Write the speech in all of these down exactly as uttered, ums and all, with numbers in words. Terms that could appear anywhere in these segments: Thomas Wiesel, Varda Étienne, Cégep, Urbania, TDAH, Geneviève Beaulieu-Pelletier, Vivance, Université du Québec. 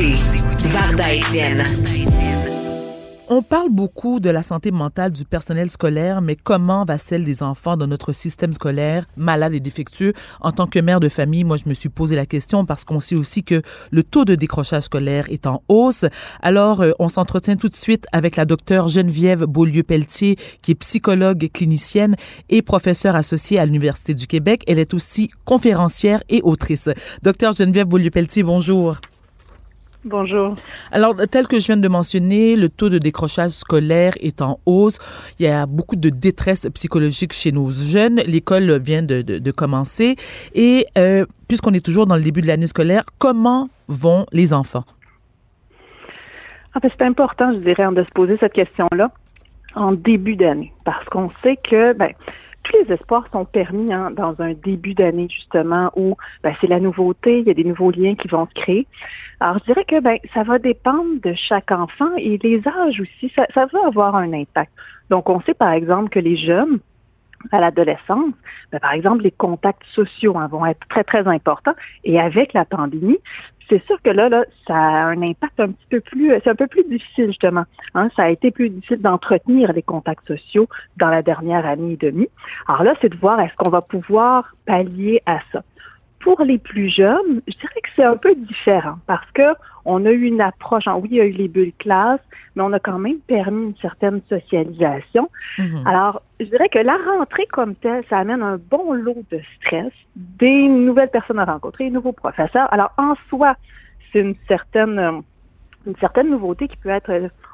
écoutez Varda Étienne. On parle beaucoup de la santé mentale du personnel scolaire, mais comment va celle des enfants dans notre système scolaire malade et défectueux? En tant que mère de famille, moi, je me suis posé la question parce qu'on sait aussi que le taux de décrochage scolaire est en hausse. Alors, on s'entretient tout de suite avec la docteure Geneviève Beaulieu-Pelletier, qui est psychologue clinicienne et professeure associée à l'Université du Québec. Elle est aussi conférencière et autrice. Docteure Geneviève Beaulieu-Pelletier, bonjour. Bonjour. Alors, tel que je viens de mentionner, le taux de décrochage scolaire est en hausse. Il y a beaucoup de détresse psychologique chez nos jeunes. L'école vient de, de, de commencer. Et euh, puisqu'on est toujours dans le début de l'année scolaire, comment vont les enfants? Ah ben, c'est important, je dirais, de se poser cette question-là en début d'année. Parce qu'on sait que... ben, tous les espoirs sont permis hein, dans un début d'année, justement, où ben, c'est la nouveauté, il y a des nouveaux liens qui vont se créer. Alors, je dirais que ben, ça va dépendre de chaque enfant et les âges aussi, ça, ça va avoir un impact. Donc, on sait, par exemple, que les jeunes, à l'adolescence, ben, par exemple, les contacts sociaux hein, vont être très, très importants. Et avec la pandémie, c'est sûr que là, là, ça a un impact un petit peu plus, c'est un peu plus difficile, justement. Hein, ça a été plus difficile d'entretenir les contacts sociaux dans la dernière année et demie. Alors là, c'est de voir est-ce qu'on va pouvoir pallier à ça. Pour les plus jeunes, je dirais que c'est un peu différent parce que on a eu une approche, oui, il y a eu les bulles classe, mais on a quand même permis une certaine socialisation. Mmh. Alors, je dirais que la rentrée comme telle, ça amène un bon lot de stress, des nouvelles personnes à rencontrer, des nouveaux professeurs. Alors, en soi, c'est une certaine, une certaine nouveauté qui peut être...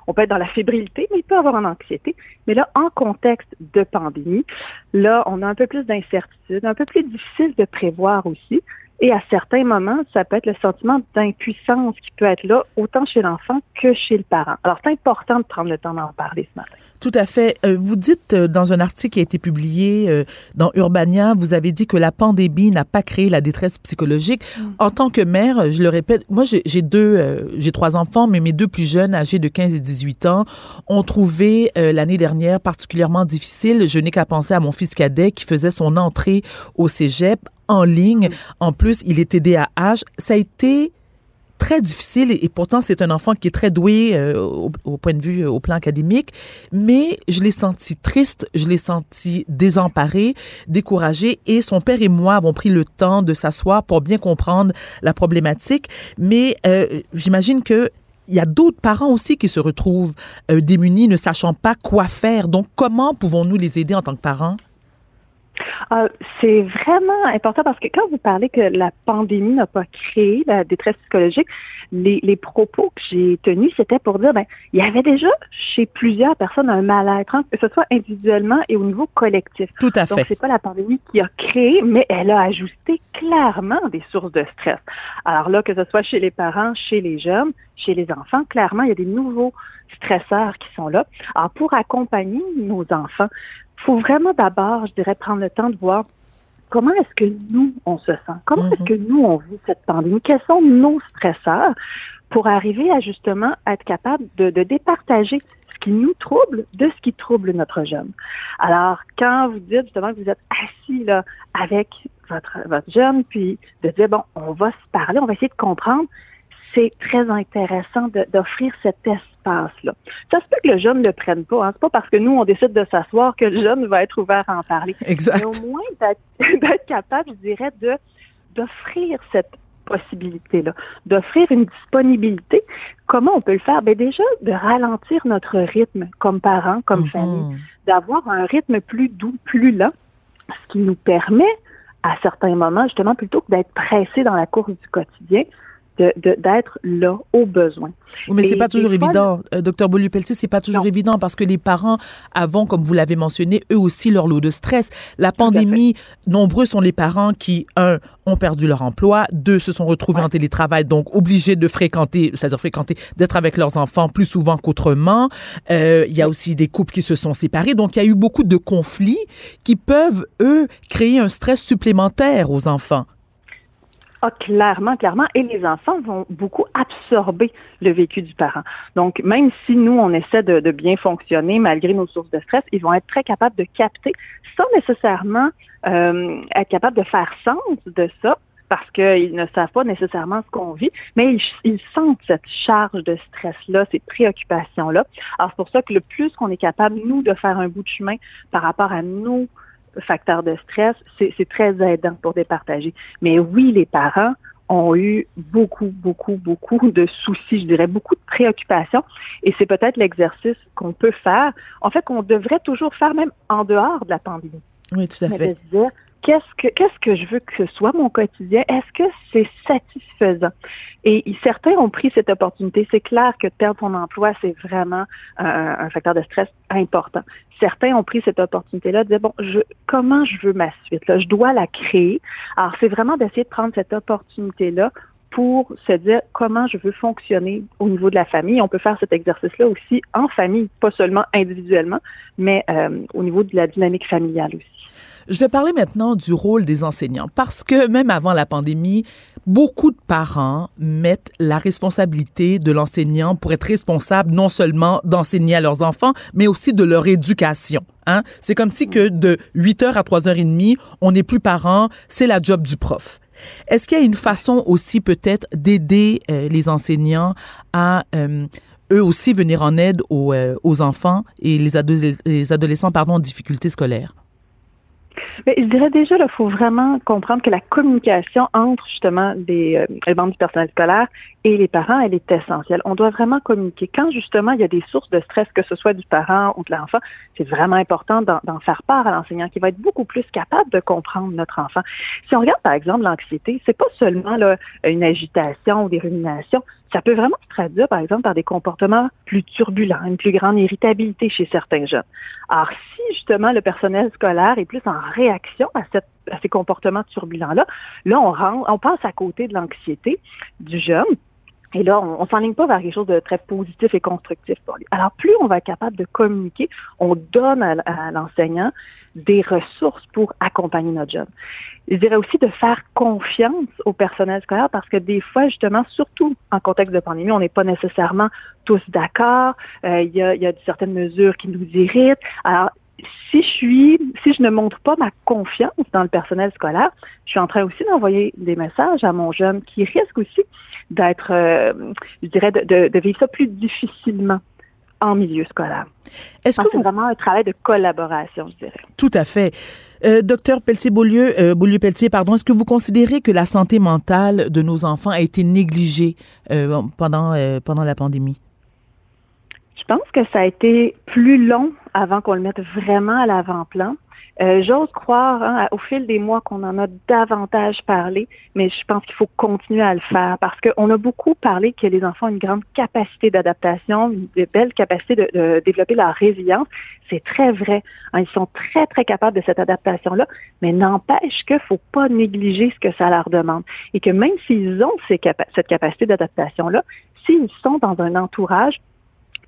On peut être dans la fébrilité, mais il peut avoir une anxiété. Mais là, en contexte de pandémie, là, on a un peu plus d'incertitude, un peu plus difficile de prévoir aussi. Et à certains moments, ça peut être le sentiment d'impuissance qui peut être là, autant chez l'enfant que chez le parent. Alors, c'est important de prendre le temps d'en parler ce matin. Tout à fait. Vous dites dans un article qui a été publié dans Urbania, vous avez dit que la pandémie n'a pas créé la détresse psychologique. Mmh. En tant que mère, je le répète, moi, j'ai, j'ai deux, j'ai trois enfants, mais mes deux plus jeunes, âgés de quinze et dix-huit ans, ont trouvé l'année dernière particulièrement difficile. Je n'ai qu'à penser à mon fils cadet qui faisait son entrée au Cégep en ligne. En plus, il est T D A H. Ça a été très difficile et pourtant, c'est un enfant qui est très doué euh, au, au point de vue, euh, au plan académique. Mais je l'ai senti triste, je l'ai senti désemparé, découragé et son père et moi avons pris le temps de s'asseoir pour bien comprendre la problématique. Mais euh, j'imagine que il y a d'autres parents aussi qui se retrouvent euh, démunis, ne sachant pas quoi faire. Donc, comment pouvons-nous les aider en tant que parents? Euh, c'est vraiment important parce que quand vous parlez que la pandémie n'a pas créé la détresse psychologique, les, les propos que j'ai tenus, c'était pour dire, ben, il y avait déjà chez plusieurs personnes un mal-être, que ce soit individuellement et au niveau collectif. Tout à fait. Donc, c'est pas la pandémie qui a créé, mais elle a ajouté clairement des sources de stress. Alors là, que ce soit chez les parents, chez les jeunes, chez les enfants, clairement, il y a des nouveaux stresseurs qui sont là. Alors, pour accompagner nos enfants, il faut vraiment d'abord, je dirais, prendre le temps de voir comment est-ce que nous, on se sent, comment mm-hmm. est-ce que nous, on vit cette pandémie, quels sont nos stresseurs pour arriver à justement être capable de, de départager ce qui nous trouble de ce qui trouble notre jeune. Alors, quand vous dites justement que vous êtes assis là avec votre, votre jeune, puis de dire, bon, on va se parler, on va essayer de comprendre, c'est très intéressant de, d'offrir cet espace-là. Ça se peut que le jeune ne le prenne pas. Hein. C'est pas parce que nous, on décide de s'asseoir que le jeune va être ouvert à en parler. Exact. Mais au moins, d'être, d'être capable, je dirais, de, d'offrir cette possibilité-là, d'offrir une disponibilité. Comment on peut le faire? Bien, déjà, de ralentir notre rythme comme parents, comme mmh. famille, d'avoir un rythme plus doux, plus lent, ce qui nous permet, à certains moments, justement, plutôt que d'être pressé dans la course du quotidien, De, de, d'être là au besoin. Oui, mais et, c'est pas toujours évident, le... euh, Dr Beaulieu-Pelletier, c'est pas toujours non. évident parce que les parents avant, comme vous l'avez mentionné, eux aussi leur lot de stress. La pandémie, nombreux sont les parents qui, un, ont perdu leur emploi, deux, se sont retrouvés ouais. en télétravail, donc obligés de fréquenter, c'est-à-dire fréquenter, d'être avec leurs enfants plus souvent qu'autrement. Euh, il y a aussi des couples qui se sont séparés, donc il y a eu beaucoup de conflits qui peuvent, eux, créer un stress supplémentaire aux enfants. Ah, clairement, clairement. Et les enfants vont beaucoup absorber le vécu du parent. Donc, même si nous, on essaie de, de bien fonctionner malgré nos sources de stress, ils vont être très capables de capter sans nécessairement euh, être capables de faire sens de ça parce qu'ils ne savent pas nécessairement ce qu'on vit, mais ils, ils sentent cette charge de stress-là, ces préoccupations-là. Alors, c'est pour ça que le plus qu'on est capable, nous, de faire un bout de chemin par rapport à nos facteurs de stress, c'est, c'est très aidant pour départager. Mais oui, les parents ont eu beaucoup, beaucoup, beaucoup de soucis, je dirais, beaucoup de préoccupations. Et c'est peut-être l'exercice qu'on peut faire, en fait, qu'on devrait toujours faire même en dehors de la pandémie. Oui, tout à fait. Mais de se dire, qu'est-ce que, qu'est-ce que je veux que ce soit mon quotidien? Est-ce que c'est satisfaisant? Et, et certains ont pris cette opportunité. C'est clair que perdre son emploi, c'est vraiment euh, un facteur de stress important. Certains ont pris cette opportunité-là de dire, bon, je, comment je veux ma suite? Là? Je dois la créer. Alors, c'est vraiment d'essayer de prendre cette opportunité-là pour se dire comment je veux fonctionner au niveau de la famille. On peut faire cet exercice-là aussi en famille, pas seulement individuellement, mais euh, au niveau de la dynamique familiale aussi. Je vais parler maintenant du rôle des enseignants parce que même avant la pandémie, beaucoup de parents mettent la responsabilité de l'enseignant pour être responsable non seulement d'enseigner à leurs enfants, mais aussi de leur éducation. Hein? C'est comme si que de huit heures à trois heures trente, on n'est plus parents, c'est la job du prof. Est-ce qu'il y a une façon aussi peut-être d'aider euh, les enseignants à euh, eux aussi venir en aide aux, euh, aux enfants et les, ado- les adolescents pardon, en difficulté scolaire? Mais je dirais déjà, il faut vraiment comprendre que la communication entre justement les, euh, les membres du personnel scolaire et les parents, elle est essentielle. On doit vraiment communiquer. Quand justement il y a des sources de stress, que ce soit du parent ou de l'enfant, c'est vraiment important d'en, d'en faire part à l'enseignant qui va être beaucoup plus capable de comprendre notre enfant. Si on regarde par exemple l'anxiété, c'est pas seulement là, une agitation ou des ruminations. Ça peut vraiment se traduire, par exemple, par des comportements plus turbulents, une plus grande irritabilité chez certains jeunes. Alors, si justement le personnel scolaire est plus en réaction à, cette, à ces comportements turbulents-là, là, on, rend, on passe à côté de l'anxiété du jeune. Et là, on ne s'enligne pas vers quelque chose de très positif et constructif pour lui. Alors, plus on va être capable de communiquer, on donne à, à l'enseignant des ressources pour accompagner notre jeune. Je dirais aussi de faire confiance au personnel scolaire parce que des fois, justement, surtout en contexte de pandémie, on n'est pas nécessairement tous d'accord. Euh, y a, y a certaines mesures qui nous irritent. Alors, Si je suis, si je ne montre pas ma confiance dans le personnel scolaire, je suis en train aussi d'envoyer des messages à mon jeune qui risque aussi d'être, euh, je dirais, de, de, de vivre ça plus difficilement en milieu scolaire. Est-ce que c'est vous... vraiment un travail de collaboration, je dirais. Tout à fait. Euh, Docteur Pelletier-Beaulieu, euh, Beaulieu-Pelletier, pardon, est-ce que vous considérez que la santé mentale de nos enfants a été négligée euh, pendant, euh, pendant la pandémie? Je pense que ça a été plus long avant qu'on le mette vraiment à l'avant-plan. Euh, j'ose croire, hein, au fil des mois, qu'on en a davantage parlé, mais je pense qu'il faut continuer à le faire parce qu'on a beaucoup parlé que les enfants ont une grande capacité d'adaptation, une belle capacité de, de développer leur résilience. C'est très vrai. Hein, ils sont très, très capables de cette adaptation-là, mais n'empêche qu'il ne faut pas négliger ce que ça leur demande. Et que même s'ils ont ces capa- cette capacité d'adaptation-là, s'ils sont dans un entourage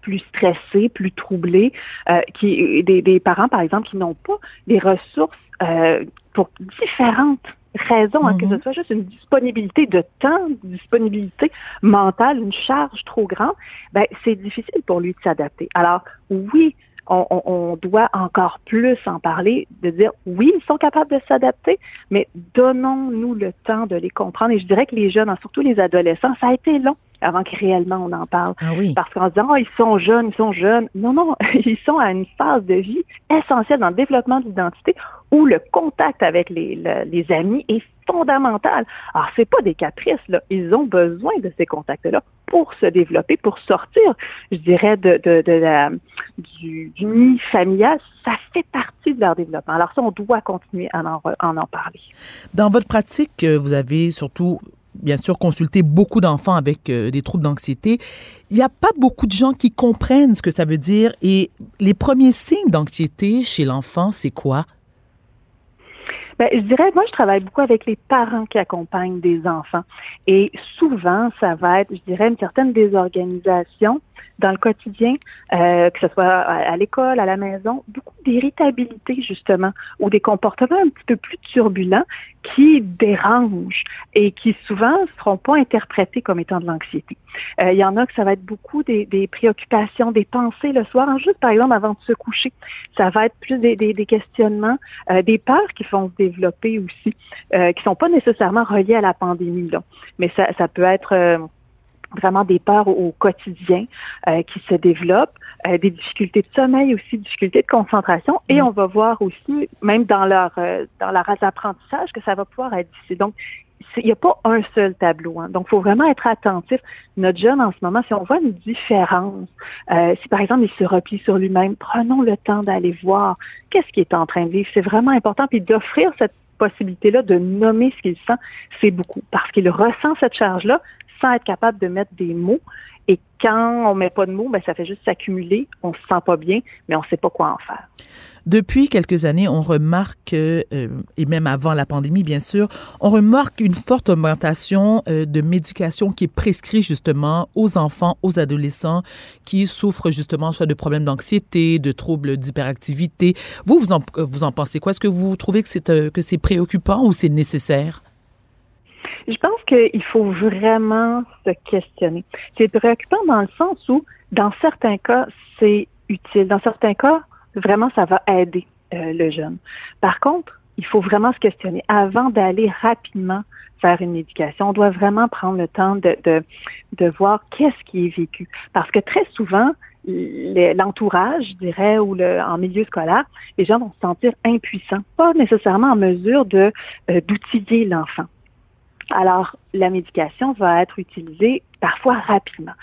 plus stressés, plus troublés, euh, qui, des, des parents, par exemple, qui n'ont pas des ressources euh, pour différentes raisons, hein, mm-hmm. que ce soit juste une disponibilité de temps, une disponibilité mentale, une charge trop grande, ben, c'est difficile pour lui de s'adapter. Alors, oui, on, on, on doit encore plus en parler, de dire, oui, ils sont capables de s'adapter, mais donnons-nous le temps de les comprendre. Et je dirais que les jeunes, surtout les adolescents, ça a été long avant que réellement on en parle. Ah oui. Parce qu'en se disant, oh, ils sont jeunes, ils sont jeunes. Non, non, ils sont à une phase de vie essentielle dans le développement de l'identité où le contact avec les, le, les amis est fondamental. Alors, c'est pas des caprices, là. Ils ont besoin de ces contacts-là pour se développer, pour sortir, je dirais, de, de, de la, du, du nid familial. Ça fait partie de leur développement. Alors ça, on doit continuer à en, à en parler. Dans votre pratique, vous avez surtout... bien sûr, consulter beaucoup d'enfants avec euh, des troubles d'anxiété. Il n'y a pas beaucoup de gens qui comprennent ce que ça veut dire. Et les premiers signes d'anxiété chez l'enfant, c'est quoi? Bien, je dirais, moi, je travaille beaucoup avec les parents qui accompagnent des enfants. Et souvent, ça va être, je dirais, une certaine désorganisation dans le quotidien, euh, que ce soit à, à l'école, à la maison, beaucoup d'irritabilité justement, ou des comportements un petit peu plus turbulents qui dérangent et qui souvent ne seront pas interprétés comme étant de l'anxiété. Euh, il y en a que ça va être beaucoup des, des préoccupations, des pensées le soir, juste par exemple avant de se coucher. Ça va être plus des, des, des questionnements, euh, des peurs qui vont se développer aussi, euh, qui ne sont pas nécessairement reliées à la pandémie, là. Mais ça, ça peut être... Euh, vraiment des peurs au quotidien euh, qui se développent, euh, des difficultés de sommeil aussi, difficultés de concentration, et mmh. on va voir aussi, même dans leur euh, dans leur apprentissage, que ça va pouvoir être difficile. Donc, il n'y a pas un seul tableau. Hein. Donc, il faut vraiment être attentif. Notre jeune, en ce moment, si on voit une différence, euh, si, par exemple, il se replie sur lui-même, prenons le temps d'aller voir qu'est-ce qu'il est en train de vivre. C'est vraiment important, puis d'offrir cette possibilité-là de nommer ce qu'il sent, c'est beaucoup. Parce qu'il ressent cette charge-là, sans être capable de mettre des mots. Et quand on met pas de mots, ben ça fait juste s'accumuler, on se sent pas bien, mais on sait pas quoi en faire. Depuis quelques années, on remarque, euh, et même avant la pandémie bien sûr, on remarque une forte augmentation euh, de médication qui est prescrite justement aux enfants, aux adolescents qui souffrent justement soit de problèmes d'anxiété, de troubles d'hyperactivité. Vous, vous en, vous en pensez quoi? Est-ce que vous trouvez que c'est, euh, que c'est préoccupant ou c'est nécessaire? Je pense qu'il faut vraiment se questionner. C'est préoccupant dans le sens où, dans certains cas, c'est utile. Dans certains cas, vraiment, ça va aider euh, le jeune. Par contre, il faut vraiment se questionner. Avant d'aller rapidement faire une médication, on doit vraiment prendre le temps de, de, de voir qu'est-ce qui est vécu. Parce que très souvent, l'entourage, je dirais, ou le, en milieu scolaire, les gens vont se sentir impuissants, pas nécessairement en mesure de euh, d'outiller l'enfant. Alors, la médication va être utilisée parfois rapidement.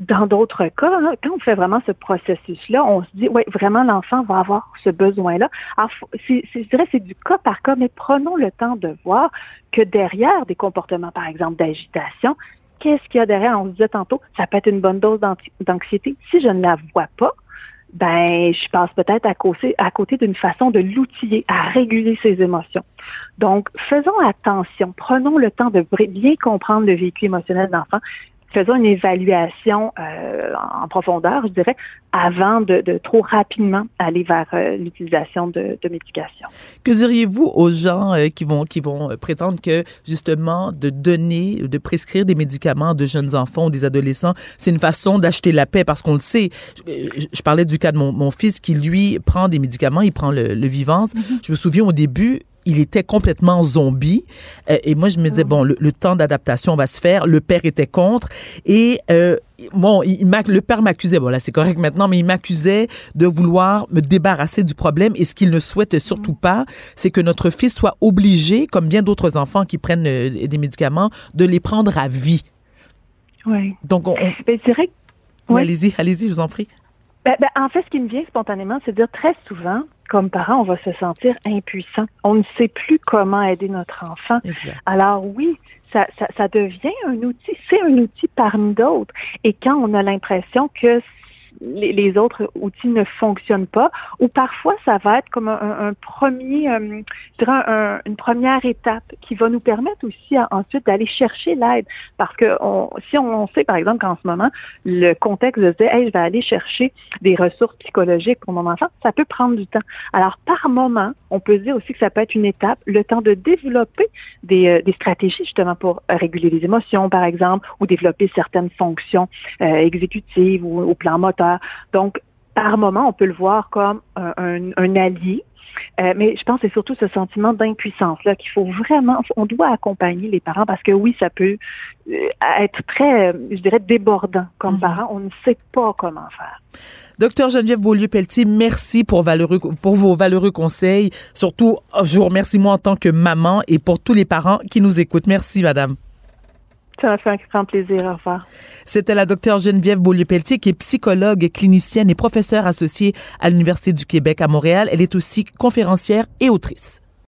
Dans d'autres cas, là, quand on fait vraiment ce processus-là, on se dit, oui, vraiment, l'enfant va avoir ce besoin-là. Alors, c'est, c'est, je dirais que c'est du cas par cas, mais prenons le temps de voir que derrière des comportements, par exemple, d'agitation, qu'est-ce qu'il y a derrière? On se disait tantôt, ça peut être une bonne dose d'anxiété. Si je ne la vois pas, ben, je passe peut-être à côté, à côté d'une façon de l'outiller, à réguler ses émotions. Donc, faisons attention, prenons le temps de bien comprendre le vécu émotionnel de l'enfant, faisons une évaluation euh, en profondeur, je dirais, avant de, de trop rapidement aller vers euh, l'utilisation de, de médication. Que diriez-vous aux gens euh, qui vont qui vont prétendre que, justement, de donner, de prescrire des médicaments de jeunes enfants ou des adolescents, c'est une façon d'acheter la paix, parce qu'on le sait. Je, je, je parlais du cas de mon, mon fils qui, lui, prend des médicaments, il prend le, le Vivance. Mm-hmm. Je me souviens, au début, il était complètement zombie. Euh, et moi, je me disais, bon, le, le temps d'adaptation va se faire. Le père était contre. Et euh, bon, il m'a, le père m'accusait, bon là, c'est correct maintenant, mais il m'accusait de vouloir me débarrasser du problème. Et ce qu'il ne souhaitait surtout pas, c'est que notre fils soit obligé, comme bien d'autres enfants qui prennent euh, des médicaments, de les prendre à vie. Oui. Donc, on... on... Mais direct... oui. Allez-y, allez-y, je vous en prie. Ben, ben, en fait, ce qui me vient spontanément, c'est de dire très souvent... Comme parents, on va se sentir impuissant. On ne sait plus comment aider notre enfant. Exact. Alors oui, ça, ça, ça devient un outil. C'est un outil parmi d'autres. Et quand on a l'impression que les, les autres outils ne fonctionnent pas, ou parfois ça va être comme un, un premier, un, je dirais un, une première étape qui va nous permettre aussi à, ensuite d'aller chercher l'aide. Parce que on, si on, on sait par exemple qu'en ce moment, le contexte de se dire hey, je vais aller chercher des ressources psychologiques pour mon enfant, ça peut prendre du temps. Alors par moment, on peut se dire aussi que ça peut être une étape, le temps de développer des, des stratégies justement pour réguler les émotions par exemple, ou développer certaines fonctions euh, exécutives ou au plan moteur. Donc, par moment, on peut le voir comme un, un, un allié, euh, mais je pense que c'est surtout ce sentiment d'impuissance-là qu'il faut vraiment, on doit accompagner les parents parce que oui, ça peut être très, je dirais, débordant comme mmh. parent. On ne sait pas comment faire. Docteur Geneviève Beaulieu-Pelletier, merci pour, valeureux, pour vos valeureux conseils. Surtout, je vous remercie moi en tant que maman et pour tous les parents qui nous écoutent. Merci, madame. Ça m'a fait un grand plaisir. Au revoir. C'était la docteure Geneviève Beaulieu-Pelletier, qui est psychologue, clinicienne et professeure associée à l'Université du Québec à Montréal. Elle est aussi conférencière et autrice.